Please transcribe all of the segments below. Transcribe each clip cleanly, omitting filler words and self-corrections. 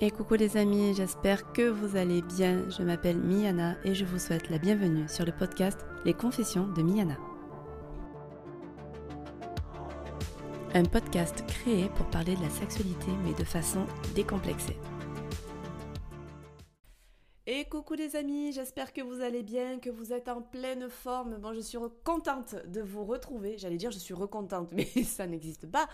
Et coucou les amis, j'espère que vous allez bien. Je m'appelle Miiana et je vous souhaite la bienvenue sur le podcast Les Confessions de Miiana. Un podcast créé pour parler de la sexualité mais de façon décomplexée. Et coucou les amis, j'espère que vous allez bien, que vous êtes en pleine forme. Bon, je suis contente de vous retrouver. J'allais dire je suis recontente, mais ça n'existe pas.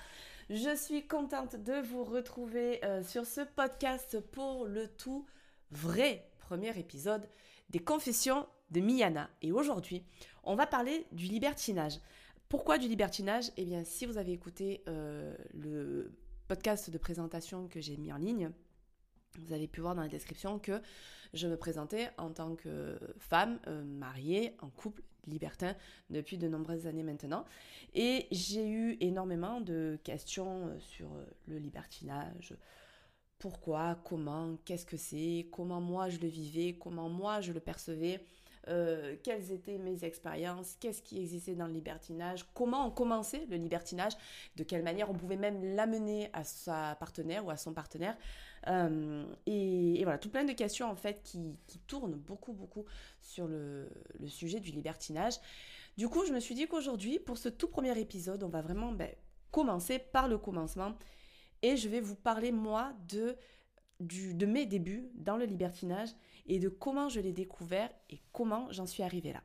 Je suis contente de vous retrouver sur ce podcast pour le tout vrai premier épisode des Confessions de Miiana. Et aujourd'hui, on va parler du libertinage. Pourquoi du libertinage? Eh bien, si vous avez écouté le podcast de présentation que j'ai mis en ligne, vous avez pu voir dans la description que je me présentais en tant que femme mariée, en couple libertin depuis de nombreuses années maintenant. Et j'ai eu énormément de questions sur le libertinage. Pourquoi? Comment? Qu'est-ce que c'est? Comment moi je le vivais? Comment moi je le percevais? Quelles étaient mes expériences? Qu'est-ce qui existait dans le libertinage? Comment on commençait le libertinage? De quelle manière on pouvait même l'amener à sa partenaire ou à son partenaire? Et voilà, tout plein de questions en fait qui tournent beaucoup sur le sujet du libertinage. Du coup, je me suis dit qu'aujourd'hui, pour ce tout premier épisode, on va vraiment commencer par le commencement et je vais vous parler moi de mes débuts dans le libertinage et de comment je l'ai découvert et comment j'en suis arrivée là.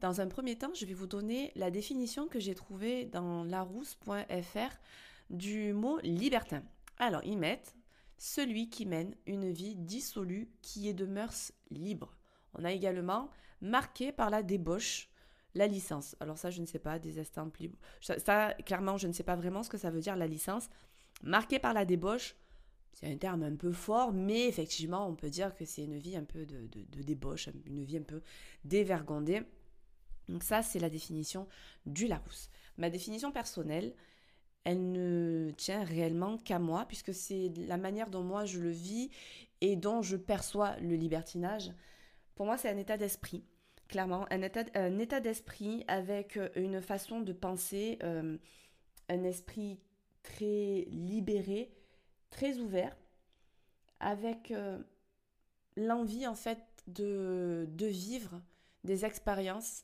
Dans un premier temps, je vais vous donner la définition que j'ai trouvée dans larousse.fr du mot libertin. Alors, ils mettent celui qui mène une vie dissolue qui est de mœurs libres. On a également marqué par la débauche, la licence. Alors ça, je ne sais pas, des estampes libres. Ça, clairement, je ne sais pas vraiment ce que ça veut dire la licence. Marqué par la débauche, c'est un terme un peu fort, mais effectivement, on peut dire que c'est une vie un peu de débauche, une vie un peu dévergondée. Donc ça, c'est la définition du Larousse. Ma définition personnelle, elle ne tient réellement qu'à moi, puisque c'est la manière dont moi je le vis et dont je perçois le libertinage. Pour moi, c'est un état d'esprit, clairement. Un état d'esprit avec une façon de penser, un esprit très libéré, très ouvert, avec l'envie en fait de vivre des expériences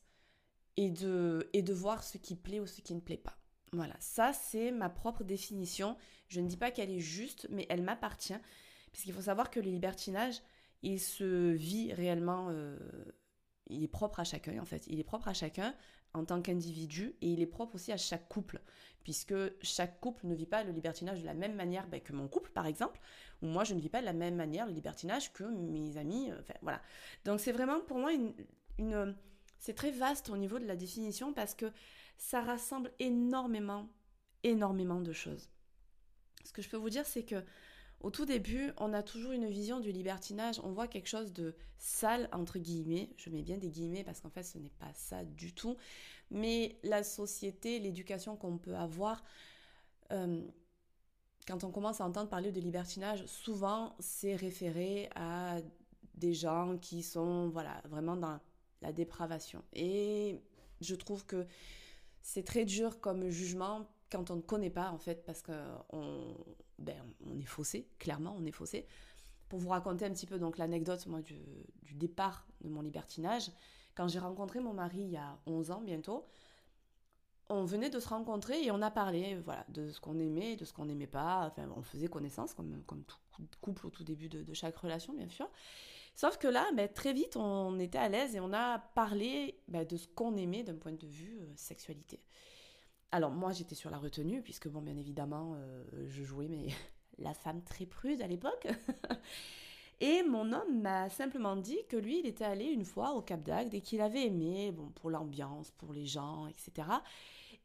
et de voir ce qui plaît ou ce qui ne plaît pas. Voilà, ça c'est ma propre définition. Je ne dis pas qu'elle est juste, mais elle m'appartient. Parce qu'il faut savoir que le libertinage, il se vit réellement, il est propre à chacun en fait. Il est propre à chacun en tant qu'individu et il est propre aussi à chaque couple. Puisque chaque couple ne vit pas le libertinage de la même manière que mon couple par exemple. Ou moi je ne vis pas de la même manière le libertinage que mes amis. Enfin voilà. Donc c'est vraiment pour moi c'est très vaste au niveau de la définition parce que ça rassemble énormément de choses. Ce que je peux vous dire, c'est que au tout début, on a toujours une vision du libertinage. On voit quelque chose de sale, entre guillemets. Je mets bien des guillemets parce qu'en fait, ce n'est pas ça du tout. Mais la société, l'éducation qu'on peut avoir, quand on commence à entendre parler de libertinage, souvent, c'est référé à des gens qui sont vraiment dans la dépravation. Et je trouve que c'est très dur comme jugement quand on ne connaît pas, en fait, parce qu'on est faussé, clairement, on est faussé. Pour vous raconter un petit peu donc, l'anecdote moi, du départ de mon libertinage, quand j'ai rencontré mon mari il y a 11 ans bientôt, on venait de se rencontrer et on a parlé de ce qu'on aimait, de ce qu'on n'aimait pas. Enfin, on faisait connaissance, comme tout couple au tout début de chaque relation, bien sûr. Sauf que là, très vite, on était à l'aise et on a parlé de ce qu'on aimait d'un point de vue sexualité. Alors moi, j'étais sur la retenue puisque, bien évidemment, je jouais la femme très prude à l'époque. Et mon homme m'a simplement dit que lui, il était allé une fois au Cap d'Agde et qu'il avait aimé pour l'ambiance, pour les gens, etc.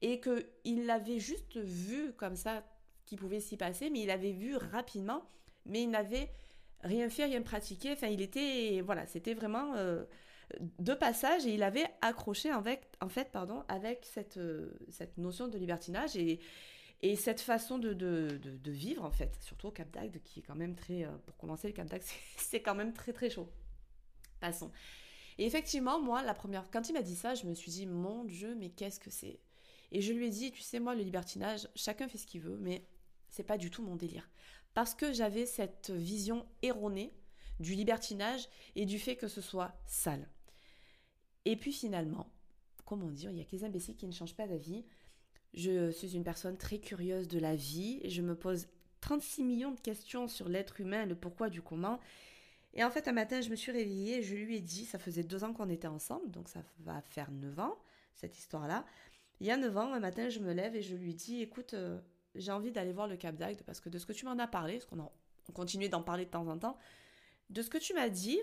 Et qu'il l'avait juste vu comme ça qu'il pouvait s'y passer, mais il avait vu rapidement, mais il n'avait rien fait, rien pratiqué. Enfin, il était, c'était vraiment de passage et il avait accroché avec cette notion de libertinage et cette façon de vivre en fait, surtout au Cap d'Agde qui est quand même très, pour commencer le Cap d'Agde c'est quand même très très chaud. Passons. Et effectivement, moi quand il m'a dit ça, je me suis dit mon Dieu, mais qu'est-ce que c'est? Et je lui ai dit, tu sais moi le libertinage, chacun fait ce qu'il veut, mais c'est pas du tout mon délire. parce que j'avais cette vision erronée du libertinage et du fait que ce soit sale. Et puis finalement, comment dire, il y a que les imbéciles qui ne changent pas d'avis. Je suis une personne très curieuse de la vie, je me pose 36 millions de questions sur l'être humain, le pourquoi du comment. Et en fait, un matin, je me suis réveillée et je lui ai dit, ça faisait 2 ans qu'on était ensemble, donc ça va faire 9 ans, cette histoire-là. Il y a 9 ans, un matin, je me lève et je lui dis, écoute, j'ai envie d'aller voir le Cap d'Agde parce que de ce que tu m'en as parlé, parce qu'on continuait d'en parler de temps en temps, de ce que tu m'as dit,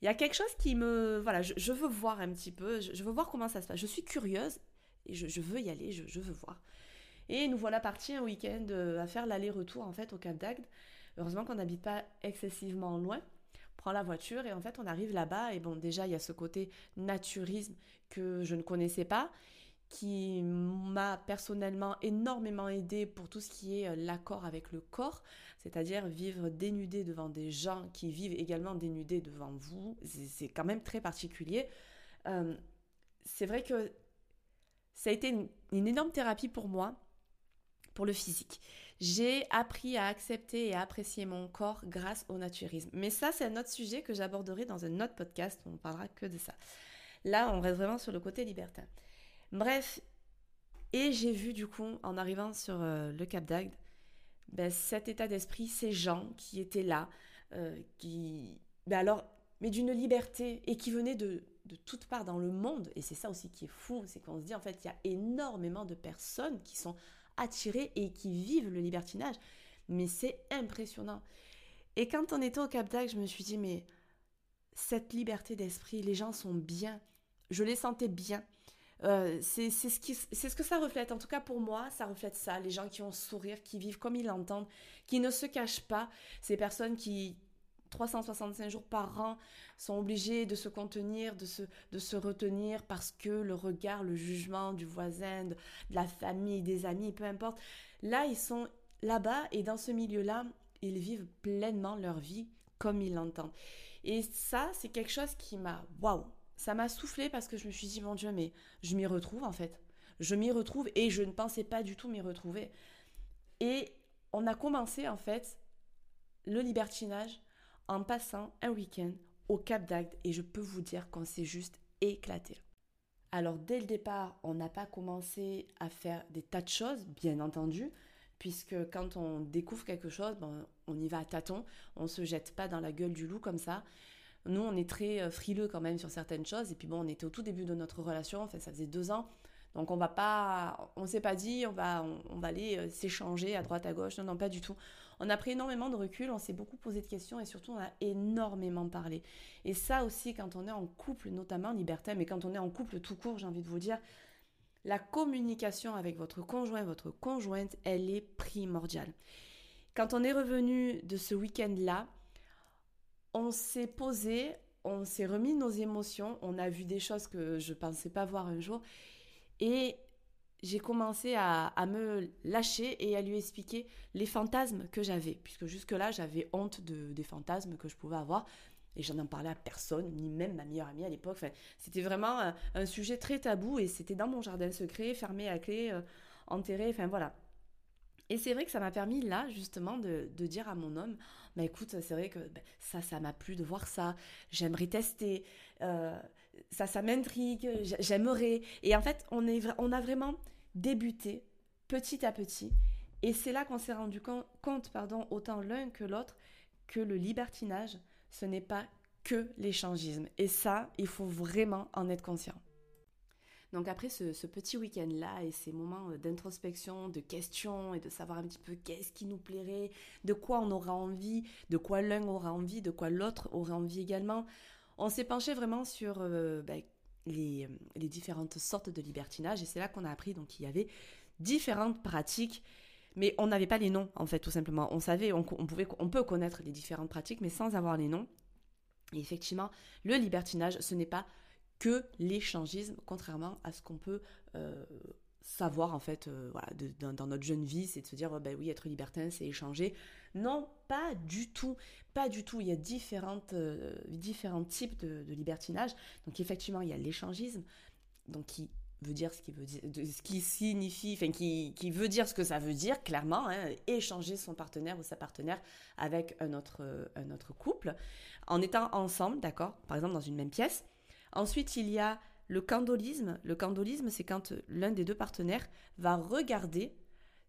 il y a quelque chose qui me... Voilà, je veux voir un petit peu, je veux voir comment ça se passe. Je suis curieuse et je veux y aller, je veux voir. Et nous voilà partis un week-end à faire l'aller-retour en fait au Cap d'Agde. Heureusement qu'on n'habite pas excessivement loin. On prend la voiture et en fait on arrive là-bas et bon déjà il y a ce côté naturisme que je ne connaissais pas, qui m'a personnellement énormément aidée pour tout ce qui est l'accord avec le corps, c'est-à-dire vivre dénudé devant des gens qui vivent également dénudés devant vous, c'est quand même très particulier. C'est vrai que ça a été une énorme thérapie pour moi, pour le physique. J'ai appris à accepter et à apprécier mon corps grâce au naturisme. Mais ça, c'est un autre sujet que j'aborderai dans un autre podcast, on ne parlera que de ça. Là, on reste vraiment sur le côté libertin. Bref, et j'ai vu du coup, en arrivant sur le Cap d'Agde, ben, cet état d'esprit, ces gens qui étaient là, mais d'une liberté, et qui venaient de toutes parts dans le monde, et c'est ça aussi qui est fou, c'est qu'on se dit en fait, il y a énormément de personnes qui sont attirées et qui vivent le libertinage, mais c'est impressionnant. Et quand on était au Cap d'Agde, je me suis dit, mais cette liberté d'esprit, les gens sont bien, je les sentais bien. C'est ce que ça reflète, en tout cas pour moi ça reflète ça, les gens qui ont sourire, qui vivent comme ils l'entendent, qui ne se cachent pas, ces personnes qui 365 jours par an sont obligées de se contenir, de se retenir parce que le regard, le jugement du voisin, de la famille, des amis, peu importe, là ils sont là-bas et dans ce milieu-là ils vivent pleinement leur vie comme ils l'entendent, et ça c'est quelque chose qui m'a waouh, ça m'a soufflé parce que je me suis dit, mon Dieu, mais je m'y retrouve en fait. Je m'y retrouve et je ne pensais pas du tout m'y retrouver. Et on a commencé en fait le libertinage en passant un week-end au Cap d'Agde et je peux vous dire qu'on s'est juste éclaté. Alors dès le départ, on n'a pas commencé à faire des tas de choses, bien entendu, puisque quand on découvre quelque chose, ben, on y va à tâtons, on ne se jette pas dans la gueule du loup comme ça. Nous, on est très frileux quand même sur certaines choses. Et puis bon, on était au tout début de notre relation. Enfin, ça faisait 2 ans. Donc, on s'est pas dit, on va aller s'échanger à droite, à gauche. Non, pas du tout. On a pris énormément de recul. On s'est beaucoup posé de questions. Et surtout, on a énormément parlé. Et ça aussi, quand on est en couple, notamment libertin, mais quand on est en couple tout court, j'ai envie de vous dire, la communication avec votre conjoint, votre conjointe, elle est primordiale. Quand on est revenu de ce week-end-là, on s'est posé, on s'est remis nos émotions, on a vu des choses que je ne pensais pas voir un jour et j'ai commencé à me lâcher et à lui expliquer les fantasmes que j'avais, puisque jusque-là j'avais honte des fantasmes que je pouvais avoir et je n'en parlais à personne, ni même ma meilleure amie à l'époque. Enfin, c'était vraiment un sujet très tabou et c'était dans mon jardin secret, fermé à clé, enterré, enfin voilà. Et c'est vrai que ça m'a permis là justement de dire à mon homme, bah écoute, c'est vrai que bah, ça m'a plu de voir ça, j'aimerais tester, ça m'intrigue, j'aimerais. Et en fait, on a vraiment débuté petit à petit. Et c'est là qu'on s'est rendu compte, autant l'un que l'autre, que le libertinage, ce n'est pas que l'échangisme. Et ça, il faut vraiment en être conscient. Donc après ce petit week-end-là et ces moments d'introspection, de questions et de savoir un petit peu qu'est-ce qui nous plairait, de quoi on aura envie, de quoi l'un aura envie, de quoi l'autre aura envie également, on s'est penché vraiment sur les différentes sortes de libertinage et c'est là qu'on a appris donc qu'il y avait différentes pratiques, mais on n'avait pas les noms en fait tout simplement. On savait, on peut connaître les différentes pratiques mais sans avoir les noms. Et effectivement, le libertinage, ce n'est pas que l'échangisme, contrairement à ce qu'on peut savoir en fait dans notre jeune vie, c'est de se dire ben oui, être libertin c'est échanger. Non, pas du tout, il y a différents types de libertinage. Donc effectivement il y a l'échangisme donc qui veut dire ce qui veut dire, ce qui signifie, enfin qui veut dire ce que ça veut dire clairement, hein, échanger son partenaire ou sa partenaire avec un autre couple en étant ensemble, d'accord, par exemple dans une même pièce. Ensuite il y a le candolisme. Le candolisme, c'est quand l'un des deux partenaires va regarder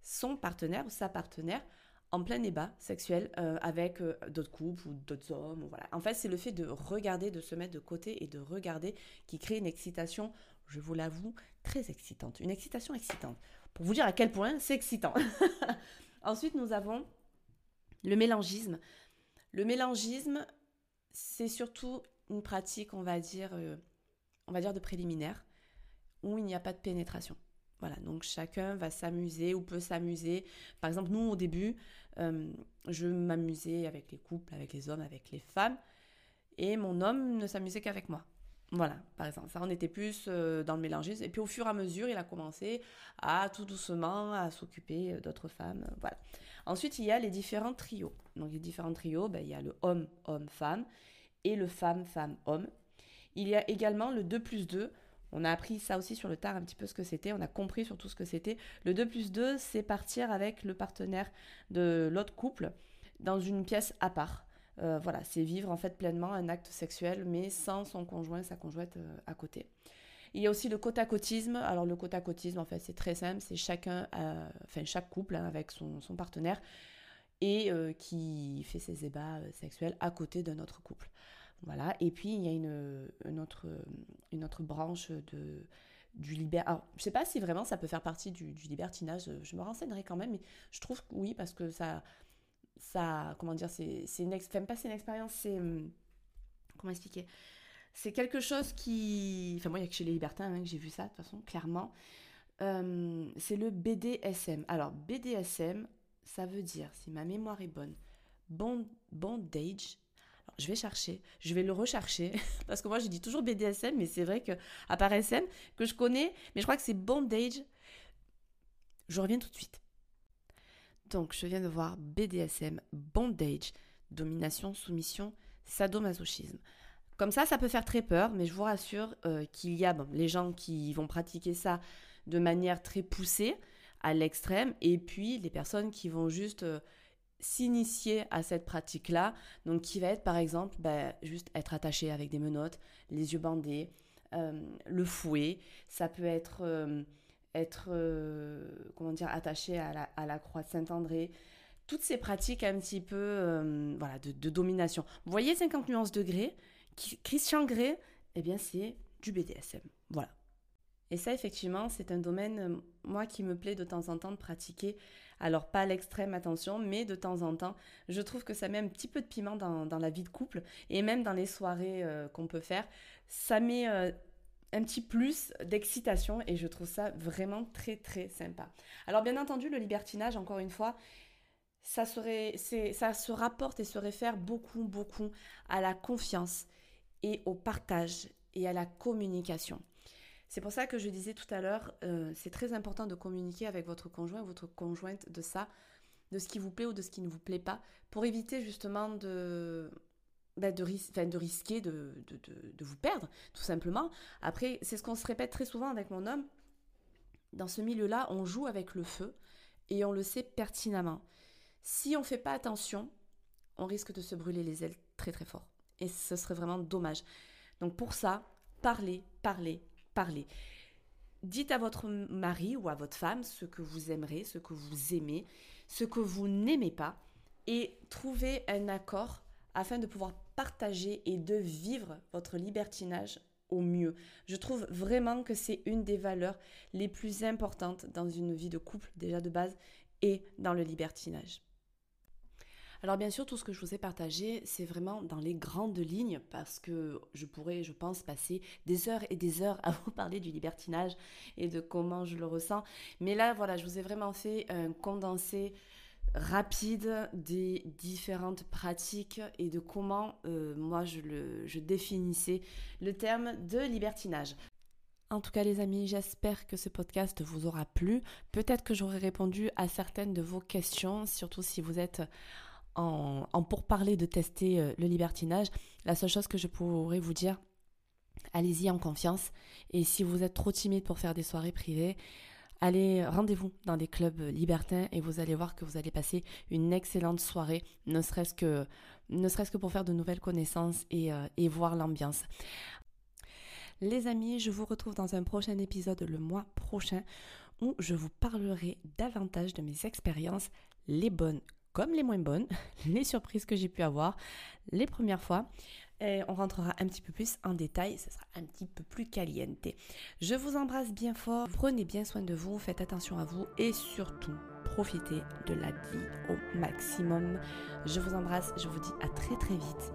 son partenaire ou sa partenaire en plein débat sexuel avec d'autres couples ou d'autres hommes. Voilà. En fait, c'est le fait de regarder, de se mettre de côté et de regarder qui crée une excitation, je vous l'avoue, très excitante. Une excitation excitante. Pour vous dire à quel point c'est excitant. Ensuite, nous avons le mélangisme. Le mélangisme, c'est surtout une pratique, on va dire de préliminaire, où il n'y a pas de pénétration. Voilà, donc chacun va s'amuser ou peut s'amuser. Par exemple, nous, au début, je m'amusais avec les couples, avec les hommes, avec les femmes. Et mon homme ne s'amusait qu'avec moi. Voilà, par exemple. Ça, on était plus dans le mélangisme. Et puis, au fur et à mesure, il a commencé à tout doucement à s'occuper d'autres femmes. Voilà. Ensuite, il y a les différents trios. Donc, les différents trios, ben, il y a le homme, homme, femme et le femme, femme, homme. Il y a également le 2+2. On a appris ça aussi sur le tard un petit peu ce que c'était, on a compris surtout ce que c'était. Le 2+2, c'est partir avec le partenaire de l'autre couple dans une pièce à part. Voilà, c'est vivre en fait pleinement un acte sexuel, mais sans son conjoint, sa conjointe à côté. Il y a aussi le côte-à-côtisme. Alors le côte-à-côtisme, en fait, c'est très simple, c'est chaque couple hein, avec son partenaire et qui fait ses ébats sexuels à côté d'un autre couple. Voilà, et puis il y a une autre branche du libertinage. Je ne sais pas si vraiment ça peut faire partie du libertinage, je me renseignerai quand même, mais je trouve que oui, parce que ça comment dire, c'est une expérience, c'est... Comment expliquer ? C'est quelque chose qui... Enfin, moi, il n'y a que chez les libertins hein, que j'ai vu ça, de toute façon, clairement. C'est le BDSM. Alors, BDSM, ça veut dire, si ma mémoire est bonne, bondage. Je vais chercher, je vais le rechercher, parce que moi je dis toujours BDSM, mais c'est vrai qu'à part SM, que je connais, mais je crois que c'est bondage. Je reviens tout de suite. Donc je viens de voir BDSM, bondage, domination, soumission, sadomasochisme. Comme ça peut faire très peur, mais je vous rassure qu'il y a les gens qui vont pratiquer ça de manière très poussée, à l'extrême, et puis les personnes qui vont juste... s'initier à cette pratique-là, donc qui va être par exemple juste être attaché avec des menottes, les yeux bandés, le fouet, ça peut être comment dire, attaché à la croix de Saint-André, toutes ces pratiques un petit peu voilà, de domination. Vous voyez 50 nuances de Grey, Christian Grey, eh bien c'est du BDSM, voilà. Et ça, effectivement, c'est un domaine, moi, qui me plaît de temps en temps de pratiquer. Alors, pas à l'extrême, attention, mais de temps en temps, je trouve que ça met un petit peu de piment dans la vie de couple et même dans les soirées qu'on peut faire. Ça met un petit plus d'excitation et je trouve ça vraiment très, très sympa. Alors, bien entendu, le libertinage, encore une fois, ça se rapporte et se réfère beaucoup, beaucoup à la confiance et au partage et à la communication. C'est pour ça que je disais tout à l'heure, c'est très important de communiquer avec votre conjoint ou votre conjointe de ça, de ce qui vous plaît ou de ce qui ne vous plaît pas, pour éviter justement de risquer de vous perdre, tout simplement. Après, c'est ce qu'on se répète très souvent avec mon homme. Dans ce milieu-là, on joue avec le feu et on le sait pertinemment. Si on ne fait pas attention, on risque de se brûler les ailes très très fort. Et ce serait vraiment dommage. Donc pour ça, parlez. Dites à votre mari ou à votre femme ce que vous aimerez, ce que vous aimez, ce que vous n'aimez pas et trouvez un accord afin de pouvoir partager et de vivre votre libertinage au mieux. Je trouve vraiment que c'est une des valeurs les plus importantes dans une vie de couple déjà de base et dans le libertinage. Alors bien sûr, tout ce que je vous ai partagé, c'est vraiment dans les grandes lignes parce que je pourrais, je pense, passer des heures et des heures à vous parler du libertinage et de comment je le ressens. Mais là, voilà, je vous ai vraiment fait un condensé rapide des différentes pratiques et de comment moi je définissais le terme de libertinage. En tout cas les amis, j'espère que ce podcast vous aura plu. Peut-être que j'aurai répondu à certaines de vos questions, surtout si vous êtes... pour parler de tester le libertinage, la seule chose que je pourrais vous dire, allez-y en confiance. Et si vous êtes trop timide pour faire des soirées privées, rendez-vous dans des clubs libertins et vous allez voir que vous allez passer une excellente soirée, ne serait-ce que pour faire de nouvelles connaissances et voir l'ambiance. Les amis, je vous retrouve dans un prochain épisode le mois prochain où je vous parlerai davantage de mes expériences, les bonnes comme les moins bonnes, les surprises que j'ai pu avoir les premières fois. Et on rentrera un petit peu plus en détail, ce sera un petit peu plus caliente. Je vous embrasse bien fort, prenez bien soin de vous, faites attention à vous et surtout, profitez de la vie au maximum. Je vous embrasse, je vous dis à très très vite.